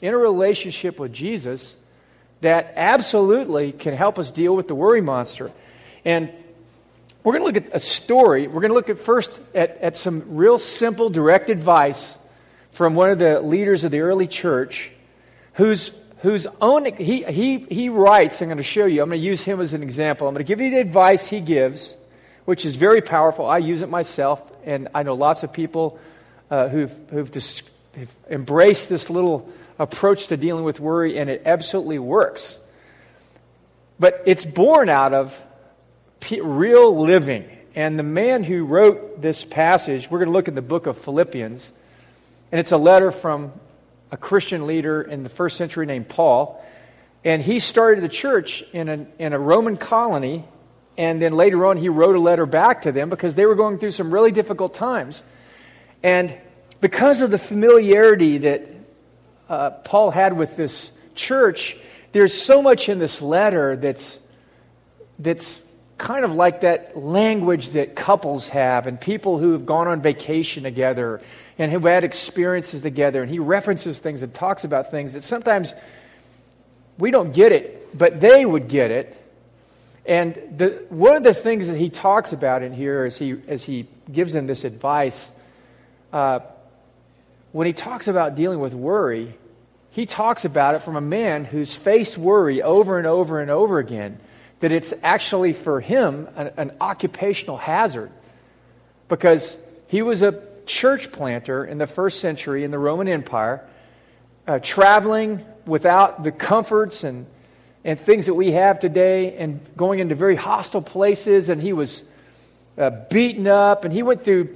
in a relationship with Jesus that absolutely can help us deal with the worry monster. And we're going to look at a story. We're going to look at first at some real simple, direct advice from one of the leaders of the early church whose own, he writes, I'm going to show you, I'm going to use him as an example. I'm going to give you the advice he gives, which is very powerful. I use it myself, and I know lots of people who've embraced this little approach to dealing with worry, and it absolutely works. But it's born out of real living. And the man who wrote this passage, we're going to look at the book of Philippians, and it's a letter from a Christian leader in the first century named Paul, and he started the church in a Roman colony, and then later on he wrote a letter back to them because they were going through some really difficult times. And because of the familiarity that Paul had with this church, there's so much in this letter that's kind of like that language that couples have and people who have gone on vacation together and who've had experiences together. And he references things and talks about things that sometimes we don't get it, but they would get it. And one of the things that he talks about in here as he gives them this advice, when he talks about dealing with worry, he talks about it from a man who's faced worry over and over and over again, that it's actually for him an occupational hazard, because he was a church planter in the first century in the Roman Empire, traveling without the comforts and things that we have today, and going into very hostile places, and he was beaten up, and he went through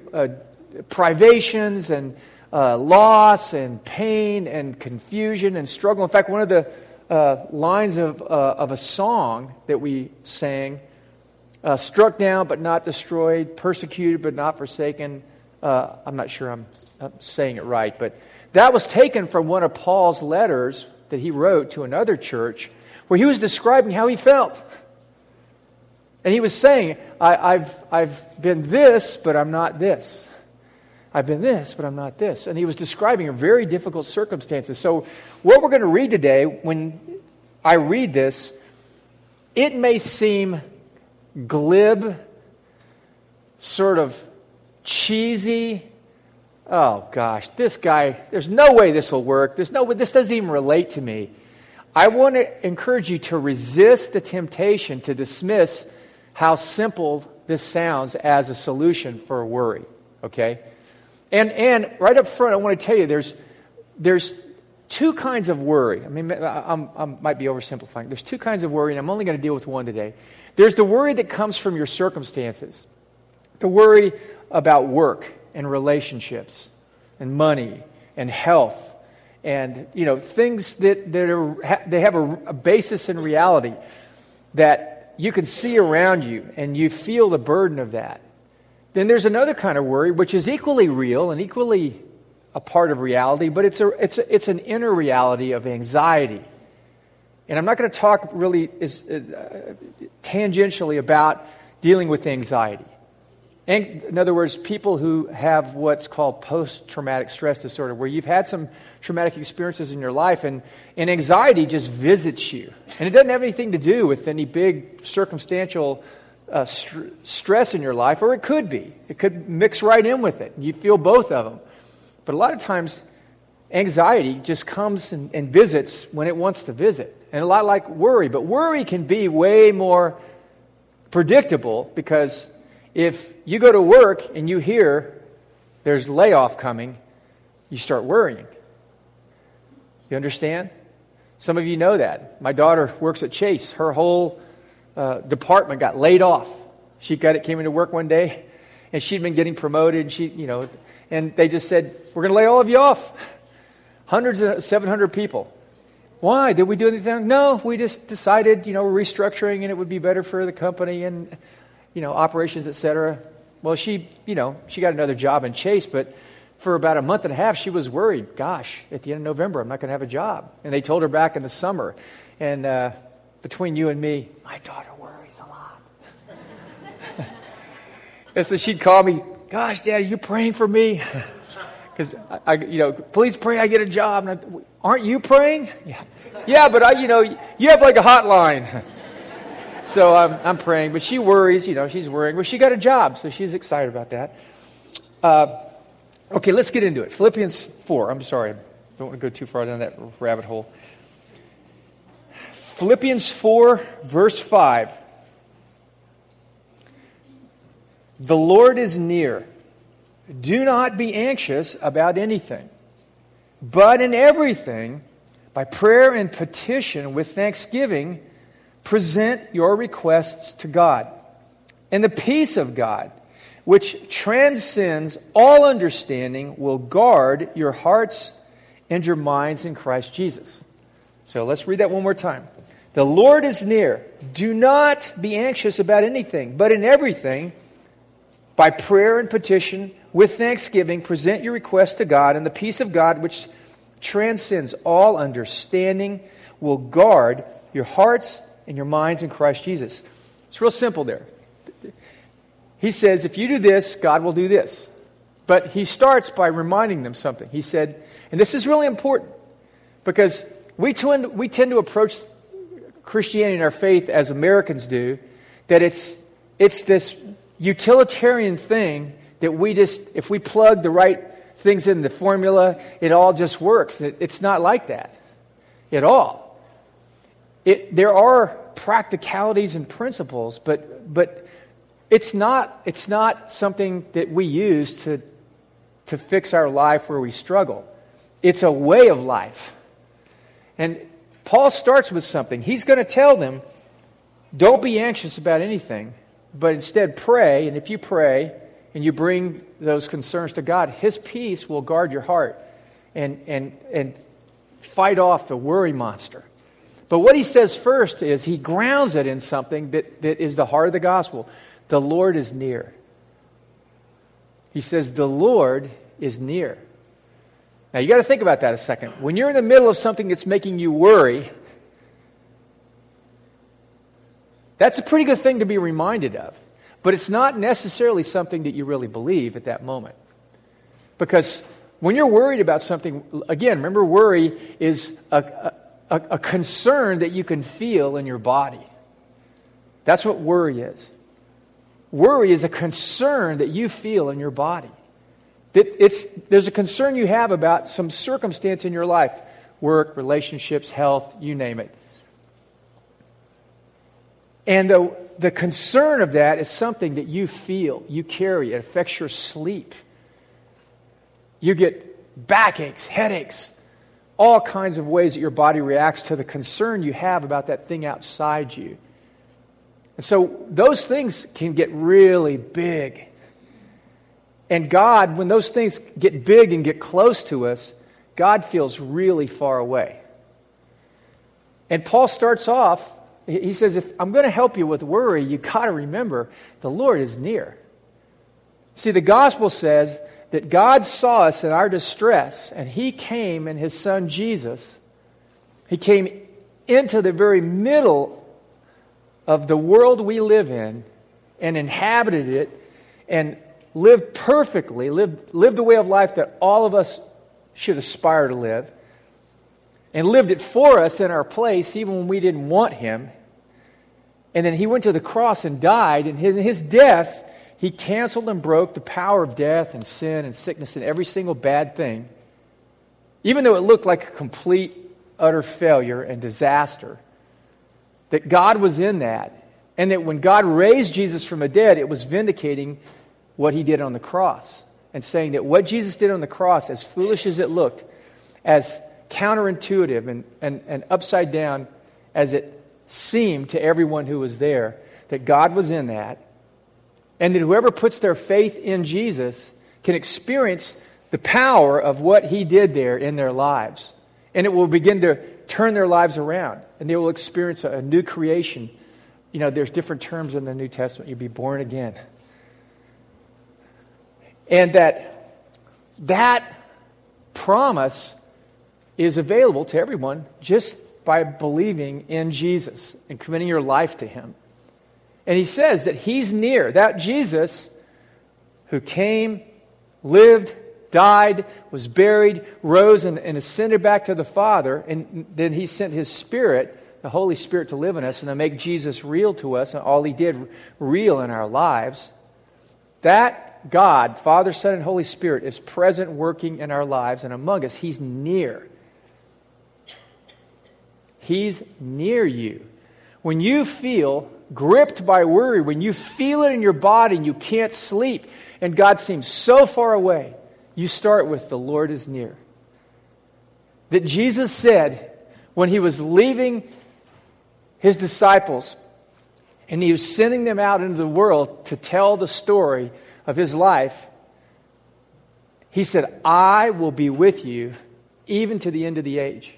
privations and loss and pain and confusion and struggle. In fact, one of the lines of a song that we sang, struck down but not destroyed, persecuted but not forsaken. I'm not sure I'm saying it right, but that was taken from one of Paul's letters that he wrote to another church where he was describing how he felt. And he was saying, I've been this, but I'm not this. I've been this, but I'm not this. And he was describing very difficult circumstances. So what we're going to read today, when I read this, it may seem glib, sort of cheesy. Oh, gosh, this guy, there's no way this will work. This doesn't even relate to me. I want to encourage you to resist the temptation to dismiss how simple this sounds as a solution for worry, okay? And right up front, I want to tell you, there's two kinds of worry. I mean, I might be oversimplifying. There's two kinds of worry, and I'm only going to deal with one today. There's the worry that comes from your circumstances, the worry about work and relationships and money and health and, you know, things that have a basis in reality that you can see around you, and you feel the burden of that. Then there's another kind of worry, which is equally real and equally a part of reality, but it's an inner reality of anxiety. And I'm not going to talk really tangentially about dealing with anxiety. And in other words, people who have what's called post-traumatic stress disorder, where you've had some traumatic experiences in your life, and anxiety just visits you. And it doesn't have anything to do with any big circumstantial stress in your life, or it could be. It could mix right in with it. You feel both of them. But a lot of times, anxiety just comes and visits when it wants to visit. And a lot like worry. But worry can be way more predictable, because if you go to work and you hear there's layoff coming, you start worrying. You understand? Some of you know that. My daughter works at Chase. Her whole department got laid off. She came into work one day, and she'd been getting promoted. And and they just said, "We're going to lay all of you off." 700 people. Why? Did we do anything? No, we just decided, we're restructuring, and it would be better for the company and, operations, etc. Well, she got another job in Chase, but for about a month and a half, she was worried. Gosh, at the end of November, I'm not going to have a job. And they told her back in the summer, and. Between you and me, my daughter worries a lot. And so she'd call me, "Gosh, Daddy, you praying for me?" because please pray I get a job. And aren't you praying? Yeah, but you have like a hotline. So I'm praying, but she worries, she's worrying. Well, she got a job, so she's excited about that. Okay, let's get into it. Philippians 4. I'm sorry, I don't want to go too far down that rabbit hole. Philippians 4, verse 5. The Lord is near. Do not be anxious about anything, but in everything, by prayer and petition with thanksgiving, present your requests to God. And the peace of God, which transcends all understanding, will guard your hearts and your minds in Christ Jesus. So let's read that one more time. The Lord is near. Do not be anxious about anything, but in everything, by prayer and petition, with thanksgiving, present your requests to God, and the peace of God, which transcends all understanding, will guard your hearts and your minds in Christ Jesus. It's real simple there. He says, if you do this, God will do this. But he starts by reminding them something. He said, and this is really important, because we tend to approach Christianity and our faith as Americans do, that it's this utilitarian thing that we just, if we plug the right things in the formula, it all just works. It's not like that at all. There are practicalities and principles, but it's not something that we use to fix our life where we struggle. It's a way of life. And Paul starts with something. He's going to tell them, don't be anxious about anything, but instead pray, and if you pray and you bring those concerns to God, his peace will guard your heart and fight off the worry monster. But what he says first is he grounds it in something that is the heart of the gospel. The Lord is near. He says, the Lord is near. Now, you got to think about that a second. When you're in the middle of something that's making you worry, that's a pretty good thing to be reminded of. But it's not necessarily something that you really believe at that moment. Because when you're worried about something, again, remember, worry is a concern that you can feel in your body. That's what worry is. Worry is a concern that you feel in your body. There's a concern you have about some circumstance in your life, work, relationships, health, you name it. And the concern of that is something that you feel, you carry. It affects your sleep. You get backaches, headaches, all kinds of ways that your body reacts to the concern you have about that thing outside you. And so those things can get really big. And God, when those things get big and get close to us, God feels really far away. And Paul starts off, he says, if I'm going to help you with worry, you got to remember the Lord is near. See, the gospel says that God saw us in our distress, and he came in his son Jesus. He came into the very middle of the world we live in and inhabited it and lived perfectly, lived the way of life that all of us should aspire to live, and lived it for us in our place even when we didn't want him. And then he went to the cross and died, and in his death, he canceled and broke the power of death and sin and sickness and every single bad thing. Even though it looked like a complete, utter failure and disaster, that God was in that, and that when God raised Jesus from the dead, it was vindicating what he did on the cross, and saying that what Jesus did on the cross, as foolish as it looked, as counterintuitive and upside down as it seemed to everyone who was there, that God was in that, and that whoever puts their faith in Jesus can experience the power of what he did there in their lives, and it will begin to turn their lives around, and they will experience a new creation. There's different terms in the New Testament. You'll be born again. And that promise is available to everyone just by believing in Jesus and committing your life to him. And he says that he's near. That Jesus who came, lived, died, was buried, rose and ascended back to the Father, and then he sent his Spirit, the Holy Spirit, to live in us and to make Jesus real to us and all he did real in our lives. That God, Father, Son, and Holy Spirit is present, working in our lives and among us. He's near. He's near you. When you feel gripped by worry, when you feel it in your body and you can't sleep and God seems so far away, you start with the Lord is near. That Jesus said when he was leaving his disciples and he was sending them out into the world to tell the story of his life, he said, I will be with you even to the end of the age.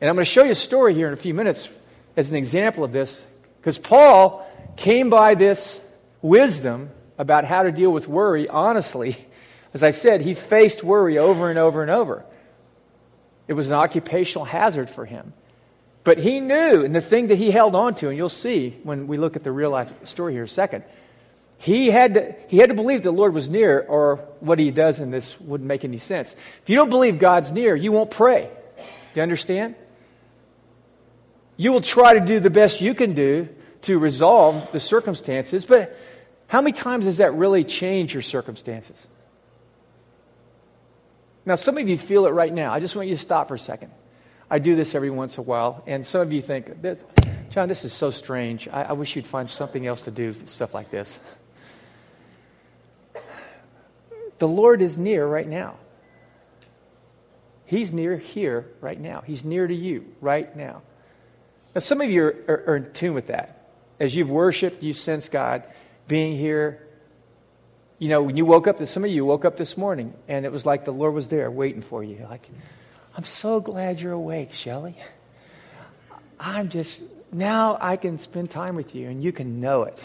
And I'm going to show you a story here in a few minutes as an example of this, because Paul came by this wisdom about how to deal with worry honestly. As I said, he faced worry over and over and over. It was an occupational hazard for him. But he knew, and the thing that he held on to, and you'll see when we look at the real life story here in a second, he had to believe the Lord was near, or what he does in this wouldn't make any sense. If you don't believe God's near, you won't pray. Do you understand? You will try to do the best you can do to resolve the circumstances, but how many times does that really change your circumstances? Now, some of you feel it right now. I just want you to stop for a second. I do this every once in a while, and some of you think, John, this is so strange. I wish you'd find something else to do, stuff like this. The Lord is near right now. He's near here right now. He's near to you right now. Now, some of you are in tune with that. As you've worshiped, you sense God being here. You know, when you woke up, some of you woke up this morning, and it was like the Lord was there waiting for you. Like, I'm so glad you're awake, Shelly. Now I can spend time with you, and you can know it.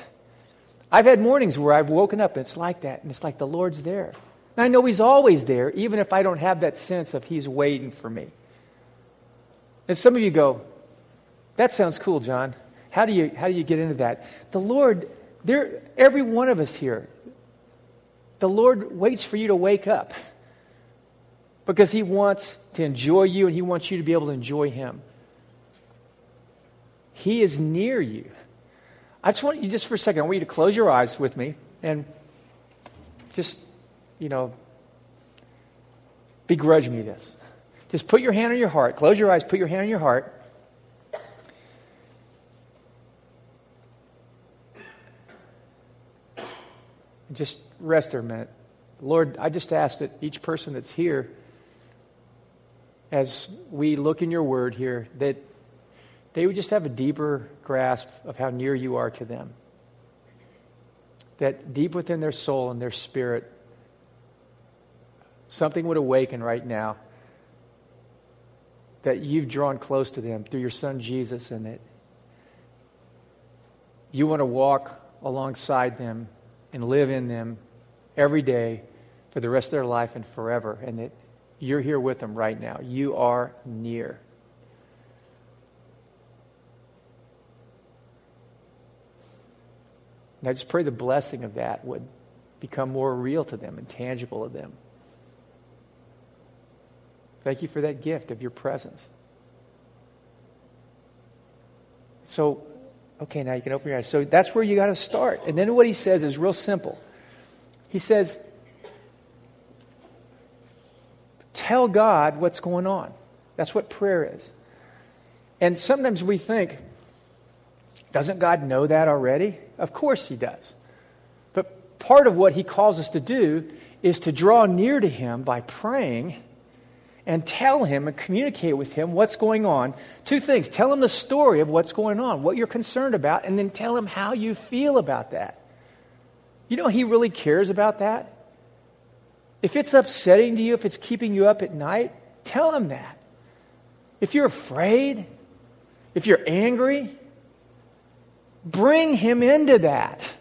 I've had mornings where I've woken up, and it's like that, and it's like the Lord's there. And I know he's always there, even if I don't have that sense of he's waiting for me. And some of you go, that sounds cool, John. How do you get into that? The Lord, every one of us here, the Lord waits for you to wake up because he wants to enjoy you and he wants you to be able to enjoy him. He is near you. I just want you just for a second, I want you to close your eyes with me and just, begrudge me this. Just put your hand on your heart. Close your eyes, put your hand on your heart. Just rest there a minute. Lord, I just ask that each person that's here, as we look in your word here, that they would just have a deeper grasp of how near you are to them. That deep within their soul and their spirit, something would awaken right now that you've drawn close to them through your son Jesus, and that you want to walk alongside them and live in them every day for the rest of their life and forever, and that you're here with them right now. You are near. And I just pray the blessing of that would become more real to them and tangible to them. Thank you for that gift of your presence. So, okay, now you can open your eyes. So that's where you got to start. And then what he says is real simple. He says, tell God what's going on. That's what prayer is. And sometimes we think, doesn't God know that already? Of course he does. But part of what he calls us to do is to draw near to him by praying and tell him and communicate with him what's going on. Two things. Tell him the story of what's going on, what you're concerned about, and then tell him how you feel about that. You know he really cares about that? If it's upsetting to you, if it's keeping you up at night, tell him that. If you're afraid, if you're angry, bring him into that.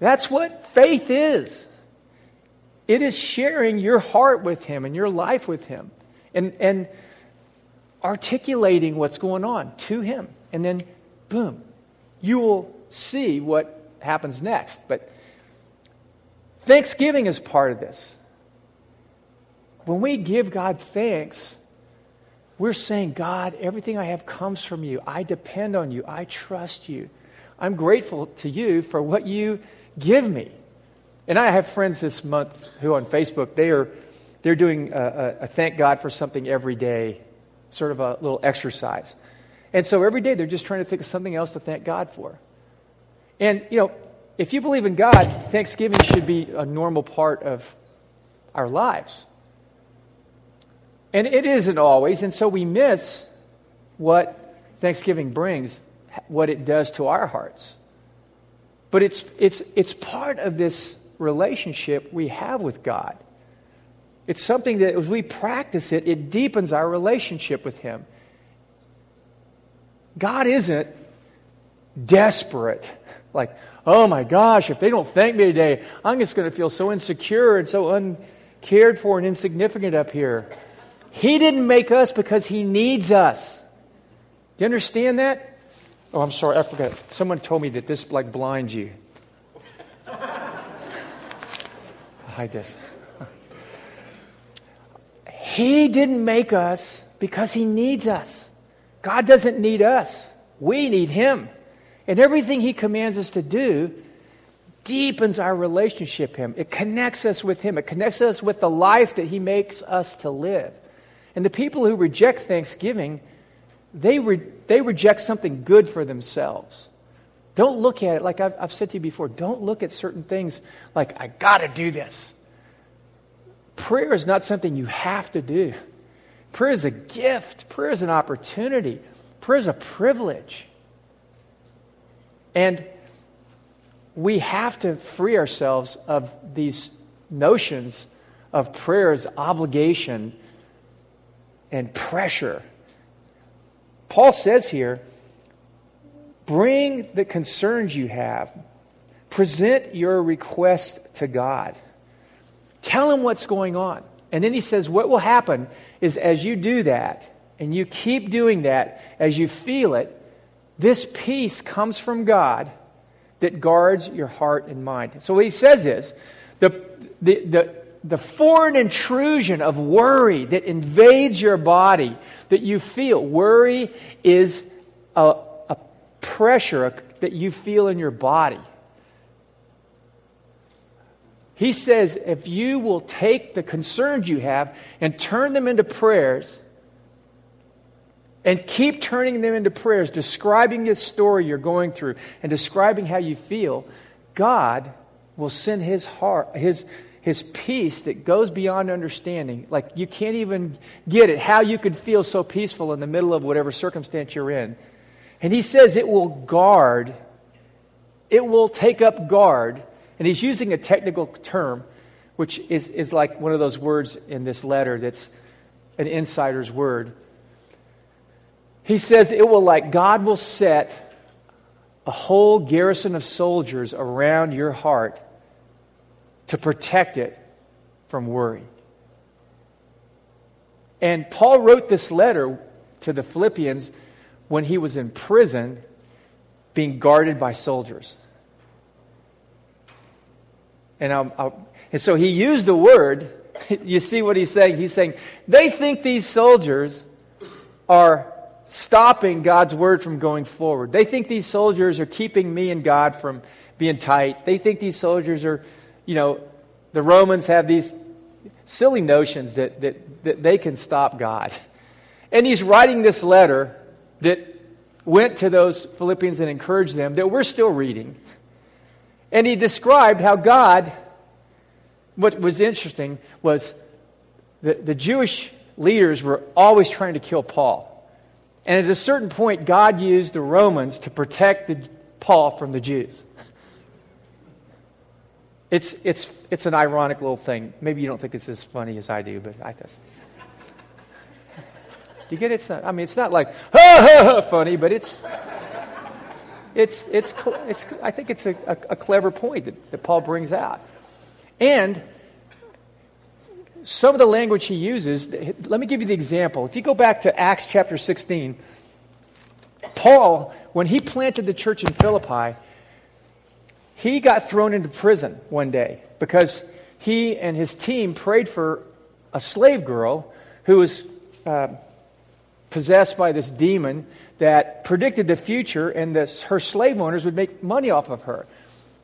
That's what faith is. It is sharing your heart with him and your life with him and articulating what's going on to him. And then, boom, you will see what happens next. But Thanksgiving is part of this. When we give God thanks, we're saying, God, everything I have comes from you. I depend on you. I trust you. I'm grateful to you for what you give me. And I have friends this month who on Facebook, they're doing a thank God for something every day, sort of a little exercise. And so every day they're just trying to think of something else to thank God for. And, you know, if you believe in God, Thanksgiving should be a normal part of our lives. And it isn't always, and so we miss what Thanksgiving brings, what it does to our hearts. But it's part of this relationship we have with God. It's something that as we practice it, it deepens our relationship with Him. God isn't desperate, like, oh my gosh, if they don't thank me today, I'm just going to feel so insecure and so uncared for and insignificant up here. He didn't make us because He needs us. Do you understand that? Oh, I'm sorry, I forgot. Someone told me that this, like, blinds you. I'll hide this. He didn't make us because He needs us. God doesn't need us. We need Him. And everything He commands us to do deepens our relationship with Him. It connects us with Him. It connects us with the life that He makes us to live. And the people who reject Thanksgiving, they reject something good for themselves. Don't look at it, like I've said to you before, don't look at certain things like, I got to do this. Prayer is not something you have to do. Prayer is a gift. Prayer is an opportunity. Prayer is a privilege. And we have to free ourselves of these notions of prayer as obligation and pressure. Paul says here, bring the concerns you have. Present your request to God. Tell Him what's going on. And then he says what will happen is as you do that, and you keep doing that, as you feel it, this peace comes from God that guards your heart and mind. So what he says is, the foreign intrusion of worry that invades your body, that you feel. Worry is a pressure that you feel in your body. He says, if you will take the concerns you have and turn them into prayers, and keep turning them into prayers, describing this story you're going through and describing how you feel, God will send His heart, His peace that goes beyond understanding. Like you can't even get it, how you could feel so peaceful in the middle of whatever circumstance you're in. And He says it will guard, it will take up guard. And He's using a technical term, which is like one of those words in this letter that's an insider's word. He says it will, like God will set a whole garrison of soldiers around your heart to protect it from worry. And Paul wrote this letter to the Philippians when he was in prison, being guarded by soldiers. And so he used the word, you see what he's saying? He's saying, they think these soldiers are stopping God's word from going forward. They think these soldiers are keeping me and God from being tight. They think these soldiers are, you know, the Romans have these silly notions that they can stop God. And he's writing this letter that went to those Philippians and encouraged them that we're still reading. And he described how God, what was interesting was the Jewish leaders were always trying to kill Paul. And at a certain point, God used the Romans to protect Paul from the Jews. It's an ironic little thing. Maybe you don't think it's as funny as I do, but I guess. Do you get it? It's not like funny, but it's I think it's a clever point that Paul brings out. And some of the language he uses, let me give you the example. If you go back to Acts chapter 16, Paul, when he planted the church in Philippi, he got thrown into prison one day. because he and his team prayed for a slave girl who was possessed by this demon that predicted the future, and her slave owners would make money off of her.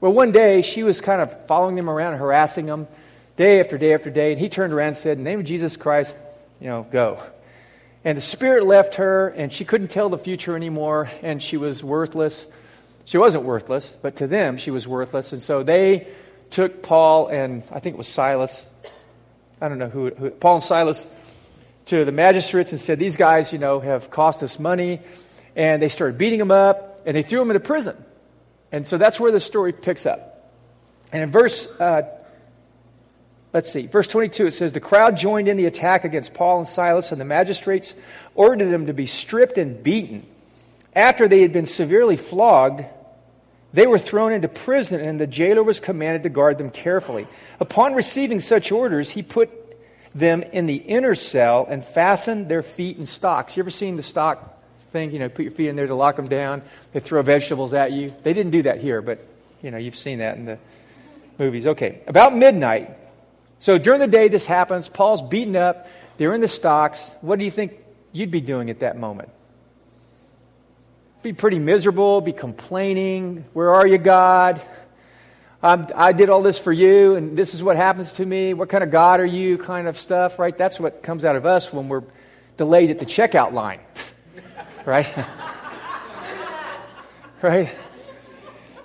Well, one day, she was kind of following them around and harassing them day after day after day, and he turned around and said, in the name of Jesus Christ, go. And the spirit left her, and she couldn't tell the future anymore, and she was worthless. She wasn't worthless, but to them, she was worthless, and so they took Paul and, I think it was Silas, I don't know who Paul and Silas, to the magistrates and said, these guys, have cost us money, and they started beating them up, and they threw them into prison. And so that's where the story picks up. And in verse 22, it says, the crowd joined in the attack against Paul and Silas, and the magistrates ordered them to be stripped and beaten. After they had been severely flogged, they were thrown into prison, and the jailer was commanded to guard them carefully. Upon receiving such orders, he put them in the inner cell and fastened their feet in stocks. You ever seen the stock thing, put your feet in there to lock them down? They throw vegetables at you. They didn't do that here, but you've seen that in the movies. Okay, about midnight. So during the day this happens. Paul's beaten up. They're in the stocks. What do you think you'd be doing at that moment? Be pretty miserable. Be complaining. Where are you, God? I did all this for you, and this is what happens to me. What kind of God are you? Kind of stuff, right? That's what comes out of us when we're delayed at the checkout line. Right? Right?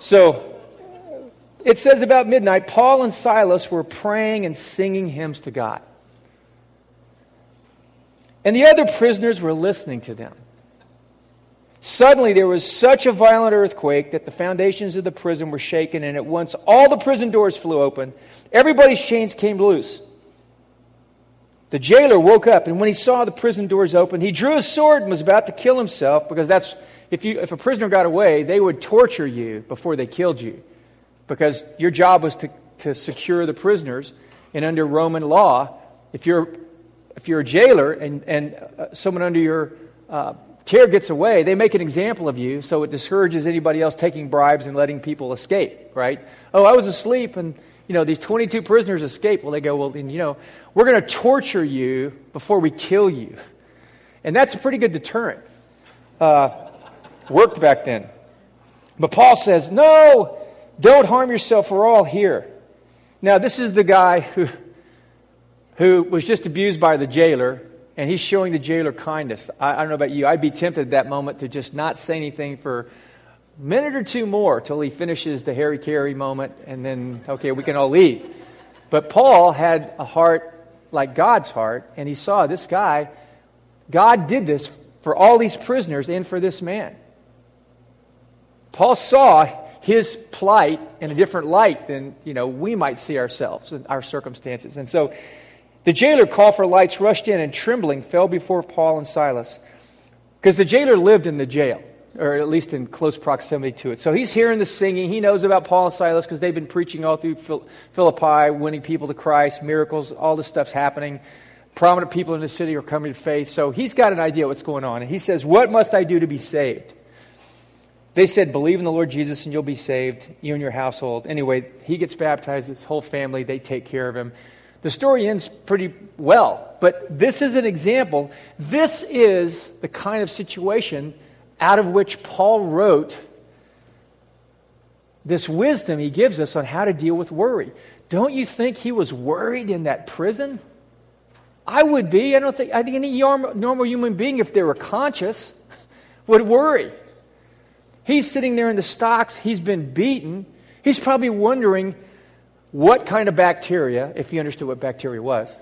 So, it says about midnight, Paul and Silas were praying and singing hymns to God. And the other prisoners were listening to them. Suddenly, there was such a violent earthquake that the foundations of the prison were shaken, and at once all the prison doors flew open. Everybody's chains came loose. The jailer woke up, and when he saw the prison doors open, he drew his sword and was about to kill himself, because that's if a prisoner got away, they would torture you before they killed you, because your job was to secure the prisoners. And under Roman law, if you're a jailer and someone under your care gets away, they make an example of you, so it discourages anybody else taking bribes and letting people escape. Right? Oh, I was asleep and. These 22 prisoners escape. Well, they go, we're going to torture you before we kill you. And that's a pretty good deterrent. Worked back then. But Paul says, no, don't harm yourself. We're all here. Now, this is the guy who was just abused by the jailer, and he's showing the jailer kindness. I don't know about you. I'd be tempted at that moment to just not say anything for minute or two more till he finishes the Harry Carey moment, and then, okay, we can all leave. But Paul had a heart like God's heart, and he saw this guy. God did this for all these prisoners and for this man. Paul saw his plight in a different light than, we might see ourselves and our circumstances. And so the jailer called for lights, rushed in, and trembling fell before Paul and Silas, because the jailer lived in the jail, or at least in close proximity to it. So he's hearing the singing. He knows about Paul and Silas because they've been preaching all through Philippi, winning people to Christ, miracles, all this stuff's happening. Prominent people in the city are coming to faith. So he's got an idea what's going on. And he says, what must I do to be saved? They said, believe in the Lord Jesus and you'll be saved, you and your household. Anyway, he gets baptized, his whole family, they take care of him. The story ends pretty well, but this is an example. This is the kind of situation out of which Paul wrote this wisdom he gives us on how to deal with worry. Don't you think he was worried in that prison? I would be. I think any normal human being, if they were conscious, would worry. He's sitting there in the stocks. He's been beaten. He's probably wondering what kind of bacteria, if he understood what bacteria was,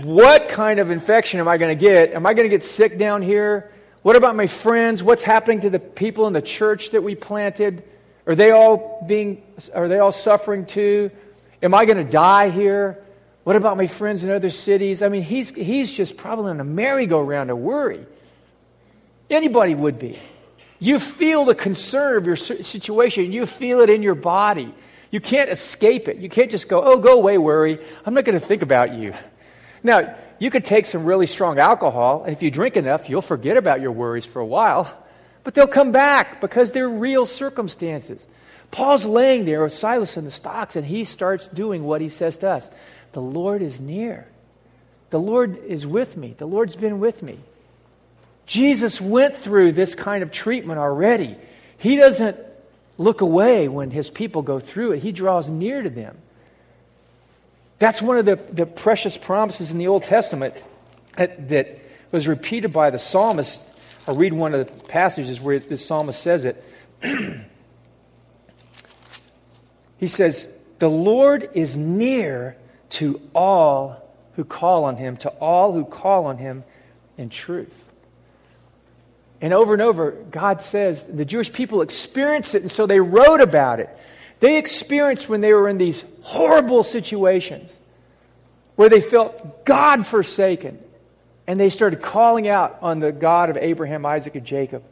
what kind of infection am I going to get? Am I going to get sick down here? What about my friends? What's happening to the people in the church that we planted? Are they all suffering too? Am I going to die here? What about my friends in other cities? I mean, he's just probably in a merry-go-round of worry. Anybody would be. You feel the concern of your situation. You feel it in your body. You can't escape it. You can't just go, go away, worry. I'm not going to think about you. Now, you could take some really strong alcohol, and if you drink enough, you'll forget about your worries for a while. But but they'll come back because they're real circumstances. Paul's laying there with Silas in the stocks, and he starts doing what he says to us. The Lord is near. The Lord is with me. The Lord's been with me. Jesus went through this kind of treatment already. He doesn't look away when his people go through it. He draws near to them. That's one of the precious promises in the Old Testament that was repeated by the psalmist. I'll read one of the passages where the psalmist says it. He says, "The Lord is near to all who call on him, to all who call on him in truth." And over, God says, the Jewish people experienced it, and so they wrote about it. They experienced when they were in these horrible situations where they felt God forsaken, and they started calling out on the God of Abraham, Isaac, and Jacob,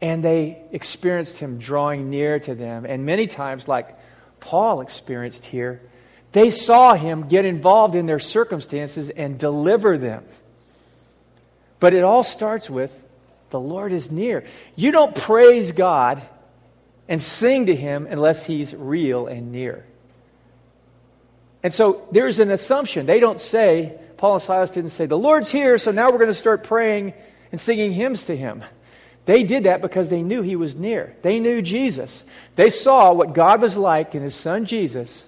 and they experienced him drawing near to them. And many times, like Paul experienced here, they saw him get involved in their circumstances and deliver them. But it all starts with, the Lord is near. You don't praise God and sing to him unless he's real and near. And so there's an assumption. They don't say, Paul and Silas didn't say, the Lord's here, so now we're going to start praying and singing hymns to him. They did that because they knew he was near. They knew Jesus. They saw what God was like in his son Jesus.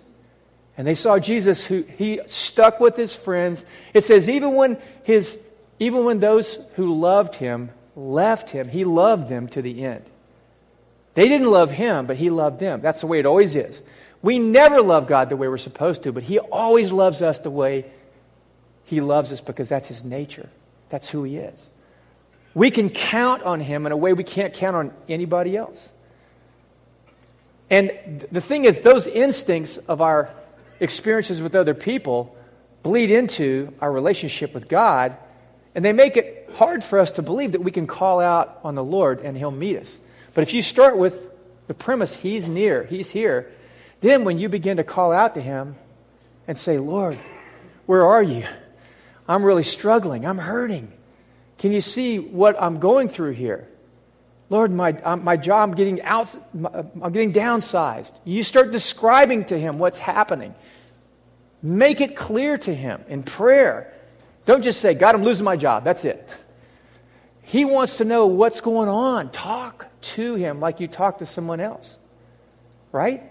And they saw Jesus, who he stuck with his friends. It says even when those who loved him left him, he loved them to the end. They didn't love him, but he loved them. That's the way it always is. We never love God the way we're supposed to, but he always loves us the way he loves us because that's his nature. That's who he is. We can count on him in a way we can't count on anybody else. And the thing is, those instincts of our experiences with other people bleed into our relationship with God, and they make it hard for us to believe that we can call out on the Lord and he'll meet us. But if you start with the premise, he's near, he's here, then when you begin to call out to him and say, Lord, where are you? I'm really struggling. I'm hurting. Can you see what I'm going through here? Lord, my job, I'm getting downsized. You start describing to him what's happening. Make it clear to him in prayer. Don't just say, God, I'm losing my job. That's it. He wants to know what's going on. Talk to him like you talk to someone else, right?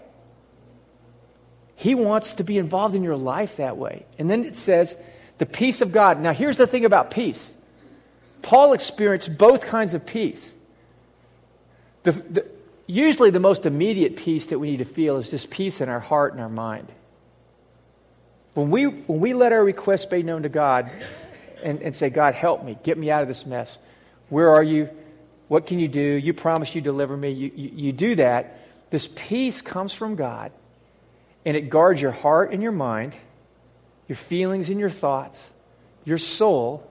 He wants to be involved in your life that way. And then it says, the peace of God. Now, here's the thing about peace. Paul experienced both kinds of peace. Usually the most immediate peace that we need to feel is just peace in our heart and our mind. When we let our requests be known to God and say, God, help me, get me out of this mess. Where are you? What can you do? You promise you deliver me. You do that. This peace comes from God, and it guards your heart and your mind, your feelings and your thoughts, your soul.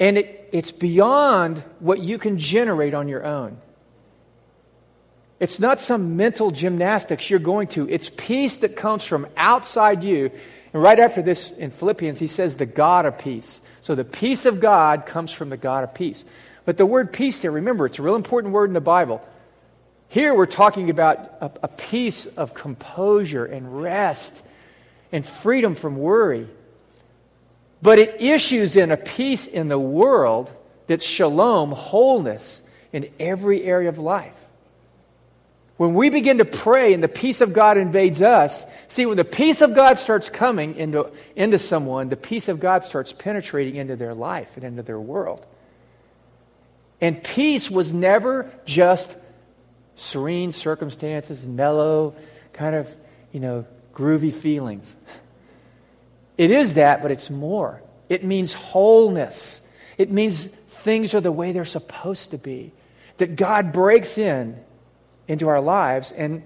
And it's beyond what you can generate on your own. It's not some mental gymnastics you're going to. It's peace that comes from outside you. And right after this in Philippians, he says the God of peace. So the peace of God comes from the God of peace. But the word peace there, remember, it's a real important word in the Bible. Here we're talking about a peace of composure and rest and freedom from worry. But it issues in a peace in the world that's shalom, wholeness, in every area of life. When we begin to pray and the peace of God invades us, see, when the peace of God starts coming into someone, the peace of God starts penetrating into their life and into their world. And peace was never just serene circumstances, mellow, kind of, groovy feelings. It is that, but it's more. It means wholeness. It means things are the way they're supposed to be. That God breaks into our lives and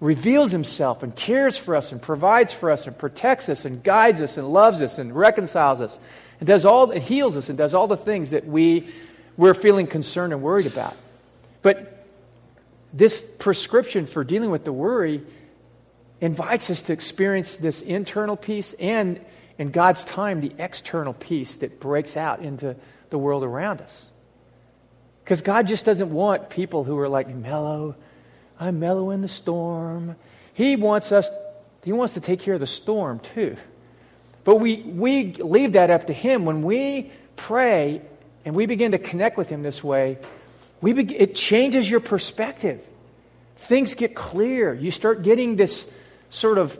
reveals himself and cares for us and provides for us and protects us and guides us and loves us and reconciles us and heals us and does all the things that we're feeling concerned and worried about. But this prescription for dealing with the worry invites us to experience this internal peace and, in God's time, the external peace that breaks out into the world around us. Because God just doesn't want people who are like mellow. I'm mellow in the storm. He wants to take care of the storm too. But we leave that up to Him. When we pray and we begin to connect with Him this way, it changes your perspective. Things get clear. You start getting this sort of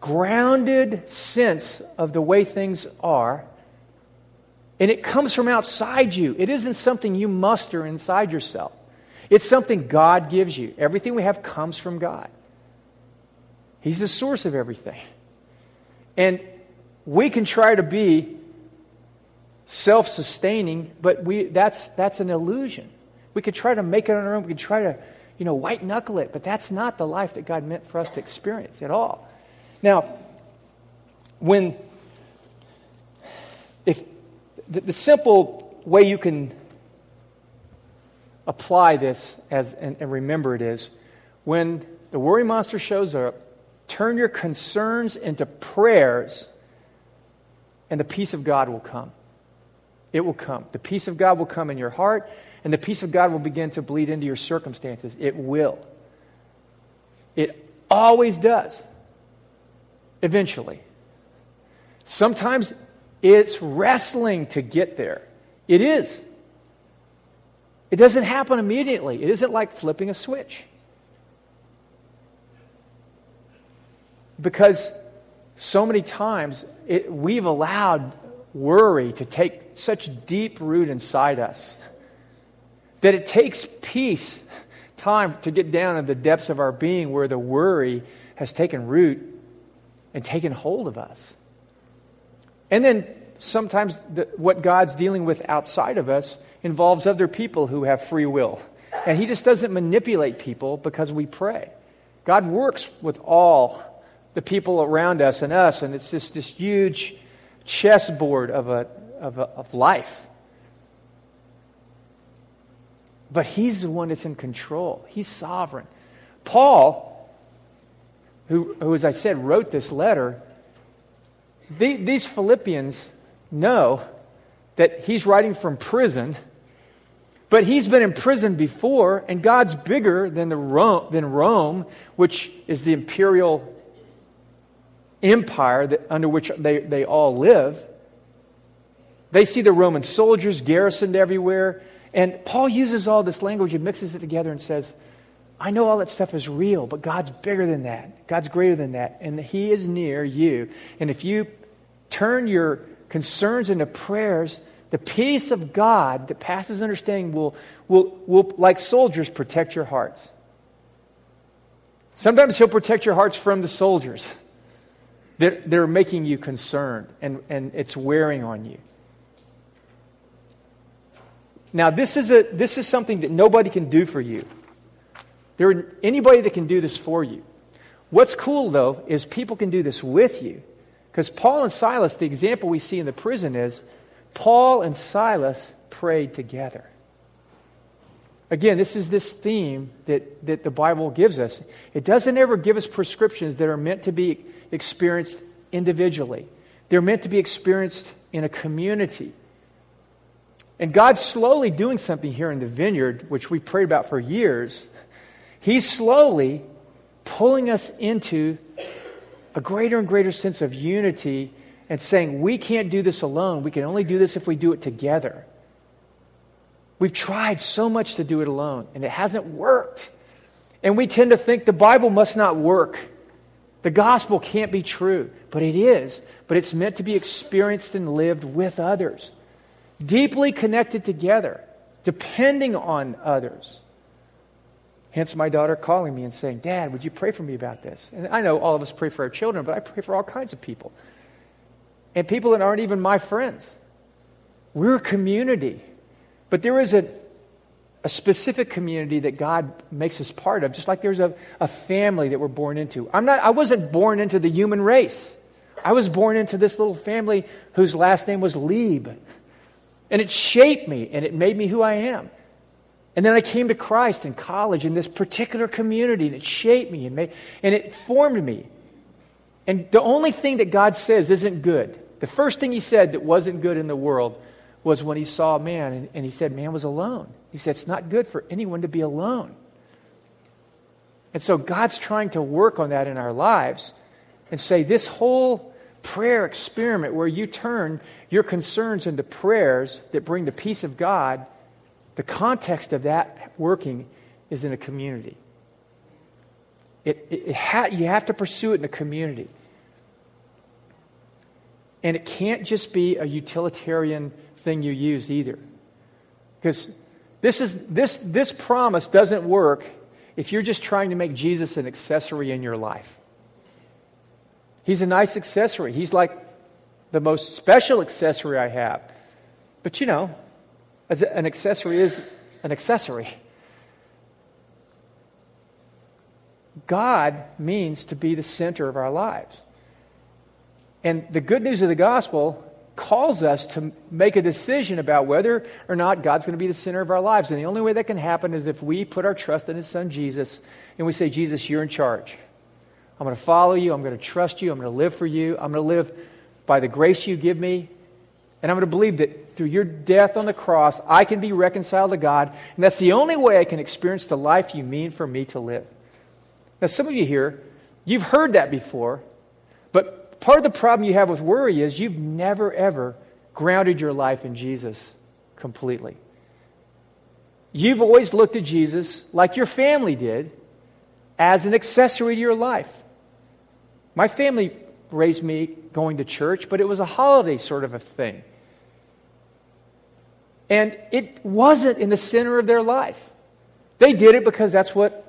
grounded sense of the way things are. And it comes from outside you. It isn't something you muster inside yourself. It's something God gives you. Everything we have comes from God. He's the source of everything. And we can try to be self-sustaining, but that's an illusion. We could try to make it on our own. We could try to, white-knuckle it, but that's not the life that God meant for us to experience at all. Now, the simple way you can apply this and remember it is, when the worry monster shows up, turn your concerns into prayers, and the peace of God will come. It will come. The peace of God will come in your heart, and the peace of God will begin to bleed into your circumstances. It will. It always does. Eventually. Sometimes it's wrestling to get there. It is. It doesn't happen immediately. It isn't like flipping a switch. Because so many times we've allowed worry to take such deep root inside us that it takes time to get down in the depths of our being where the worry has taken root and taken hold of us. And then sometimes what God's dealing with outside of us involves other people who have free will. And He just doesn't manipulate people because we pray. God works with all the people around us and us, and it's just this huge chessboard of life. But He's the one that's in control. He's sovereign. Paul, who as I said, wrote this letter, these Philippians know that he's writing from prison, but he's been in prison before, and God's bigger than Rome, which is the imperial empire under which they all live. They see the Roman soldiers garrisoned everywhere, and Paul uses all this language and mixes it together and says, I know all that stuff is real, but God's bigger than that. God's greater than that, and He is near you. And if you turn your concerns into prayers, the peace of God that passes understanding will like soldiers, protect your hearts. Sometimes He'll protect your hearts from the soldiers. They're making you concerned, and it's wearing on you. Now, this is something that nobody can do for you. There isn't anybody that can do this for you. What's cool, though, is people can do this with you. Because Paul and Silas, the example we see in the prison is, Paul and Silas prayed together. Again, this is this theme that the Bible gives us. It doesn't ever give us prescriptions that are meant to be experienced individually. They're meant to be experienced in a community. And God's slowly doing something here in the vineyard, which we prayed about for years. He's slowly pulling us into a greater and greater sense of unity and saying, we can't do this alone. We can only do this if we do it together. We've tried so much to do it alone, and it hasn't worked. And we tend to think the Bible must not work. The gospel can't be true, but it is. But it's meant to be experienced and lived with others, deeply connected together, depending on others. Hence my daughter calling me and saying, Dad, would you pray for me about this? And I know all of us pray for our children, but I pray for all kinds of people. And people that aren't even my friends. We're a community. But there is a specific community that God makes us part of, just like there's a family that we're born into. I wasn't born into the human race. I was born into this little family whose last name was Lieb. And it shaped me, and it made me who I am. And then I came to Christ in college in this particular community, and it shaped me and it formed me. And the only thing that God says isn't good, the first thing He said that wasn't good in the world was when he saw man, and he said man was alone. He said, it's not good for anyone to be alone. And so God's trying to work on that in our lives and say this whole prayer experiment where you turn your concerns into prayers that bring the peace of God, the context of that working is in a community. You have to pursue it in a community. And it can't just be a utilitarian thing you use either. Because this promise doesn't work if you're just trying to make Jesus an accessory in your life. He's a nice accessory. He's like the most special accessory I have. But you know, as an accessory is an accessory. God means to be the center of our lives. And the good news of the gospel calls us to make a decision about whether or not God's going to be the center of our lives. And the only way that can happen is if we put our trust in his son Jesus and we say, Jesus, you're in charge. I'm going to follow you. I'm going to trust you. I'm going to live for you. I'm going to live by the grace you give me. And I'm going to believe that through your death on the cross, I can be reconciled to God. And that's the only way I can experience the life you mean for me to live. Now, some of you here, you've heard that before, but part of the problem you have with worry is you've never, ever grounded your life in Jesus completely. You've always looked at Jesus, like your family did, as an accessory to your life. My family raised me going to church, but it was a holiday sort of a thing. And it wasn't in the center of their life. They did it because that's what,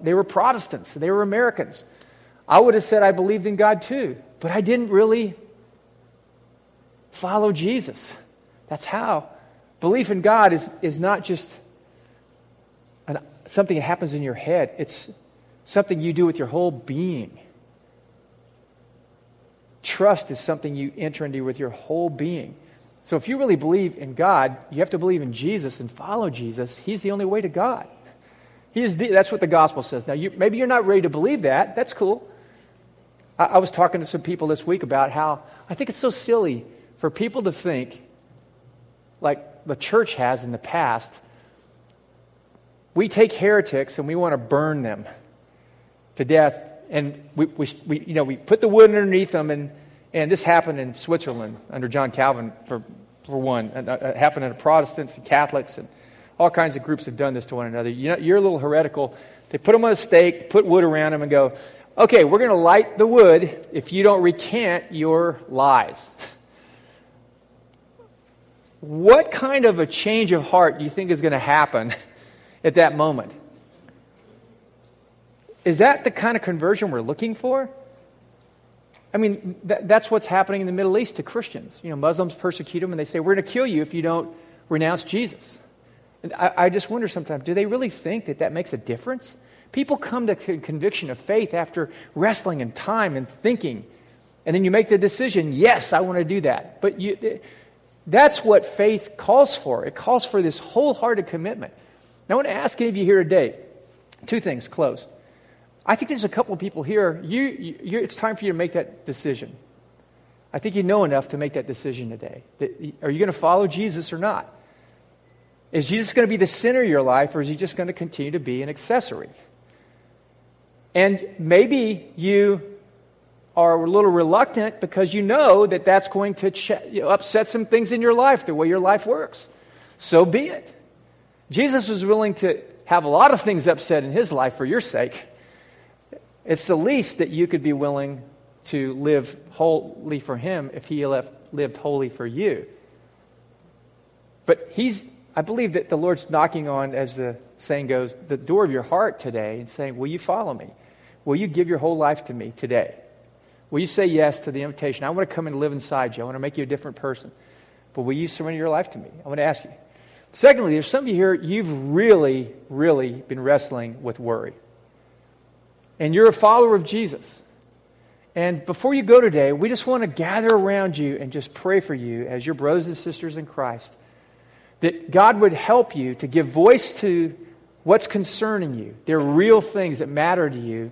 they were Protestants, they were Americans. I would have said I believed in God too, but I didn't really follow Jesus. That's how. Belief in God is not just something that happens in your head. It's something you do with your whole being. Trust is something you enter into with your whole being. So if you really believe in God, you have to believe in Jesus and follow Jesus. He's the only way to God. That's what the gospel says. Now, maybe you're not ready to believe that. That's cool. I was talking to some people this week about how I think it's so silly for people to think, like the church has in the past, we take heretics and we want to burn them to death. And we put the wood underneath them. And this happened in Switzerland under John Calvin, for one. And it happened to Protestants and Catholics and all kinds of groups have done this to one another. You know, you're a little heretical. They put them on a stake, put wood around them and go, okay, we're going to light the wood if you don't recant your lies. What kind of a change of heart do you think is going to happen at that moment? Is that the kind of conversion we're looking for? I mean, that's what's happening in the Middle East to Christians. You know, Muslims persecute them and they say, we're going to kill you if you don't renounce Jesus. And I just wonder sometimes, do they really think that makes a difference? People come to conviction of faith after wrestling and time and thinking. And then you make the decision, yes, I want to do that. But that's what faith calls for. It calls for this wholehearted commitment. Now, I want to ask any of you here today, two things, close. I think there's a couple of people here. It's time for you to make that decision. I think you know enough to make that decision today. Are you going to follow Jesus or not? Is Jesus going to be the center of your life, or is he just going to continue to be an accessory? And maybe you are a little reluctant because you know that that's going to upset some things in your life, the way your life works. So be it. Jesus was willing to have a lot of things upset in his life for your sake. It's the least that you could be willing to live wholly for him if he lived wholly for you. But I believe that the Lord's knocking on, as the saying goes, the door of your heart today and saying, will you follow me? Will you give your whole life to me today? Will you say yes to the invitation? I want to come and live inside you. I want to make you a different person. But will you surrender your life to me? I want to ask you. Secondly, there's some of you here, you've really, really been wrestling with worry. And you're a follower of Jesus. And before you go today, we just want to gather around you and just pray for you as your brothers and sisters in Christ, that God would help you to give voice to what's concerning you. They're real things that matter to you.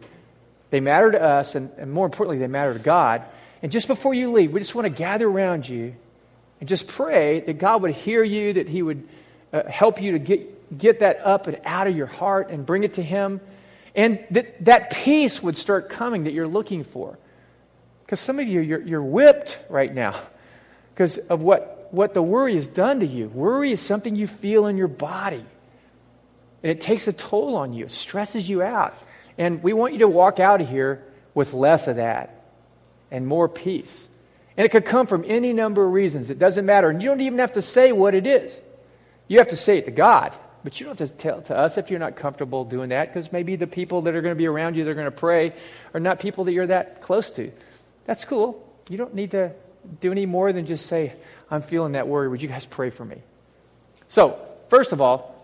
They matter to us, and more importantly, they matter to God. And just before you leave, we just want to gather around you and just pray that God would hear you, that he would help you to get that up and out of your heart and bring it to him, and that peace would start coming that you're looking for. Because some of you, you're whipped right now because of what the worry has done to you. Worry is something you feel in your body, and it takes a toll on you. It stresses you out. And we want you to walk out of here with less of that and more peace. And it could come from any number of reasons. It doesn't matter. And you don't even have to say what it is. You have to say it to God. But you don't have to tell it to us if you're not comfortable doing that, because maybe the people that are going to be around you that are going to pray are not people that you're that close to. That's cool. You don't need to do any more than just say, I'm feeling that worry. Would you guys pray for me? So, first of all,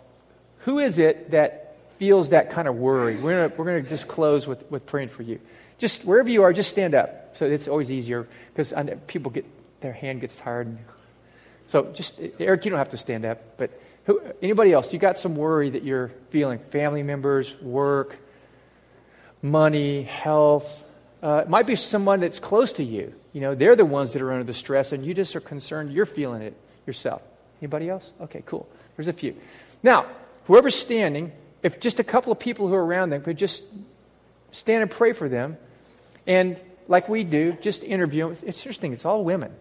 who is it that feels that kind of worry? We're gonna just close with praying for you. Just wherever you are, just stand up. So it's always easier because people get their hand gets tired. And, so just Eric, you don't have to stand up. But anybody else? You got some worry that you're feeling? Family members, work, money, health. It might be someone that's close to you. You know, they're the ones that are under the stress, and you just are concerned. You're feeling it yourself. Anybody else? Okay, cool. There's a few. Now, whoever's standing, if just a couple of people who are around them could just stand and pray for them, and like we do, just interview them. It's interesting. It's all women.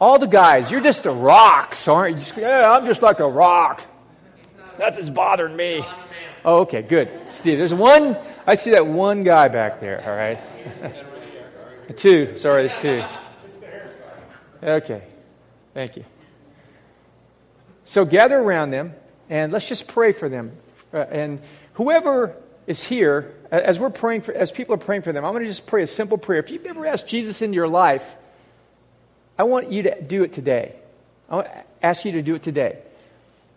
All the guys, you're just the rocks, aren't you? I'm just like a rock. Nothing's bothering me. Oh, okay, good. Steve, there's one. I see that one guy back there, all right? Two. Sorry, there's two. Okay, thank you. So gather around them. And let's just pray for them. And whoever is here, as people are praying for them, I'm going to just pray a simple prayer. If you've never asked Jesus into your life, I want you to do it today. I want to ask you to do it today.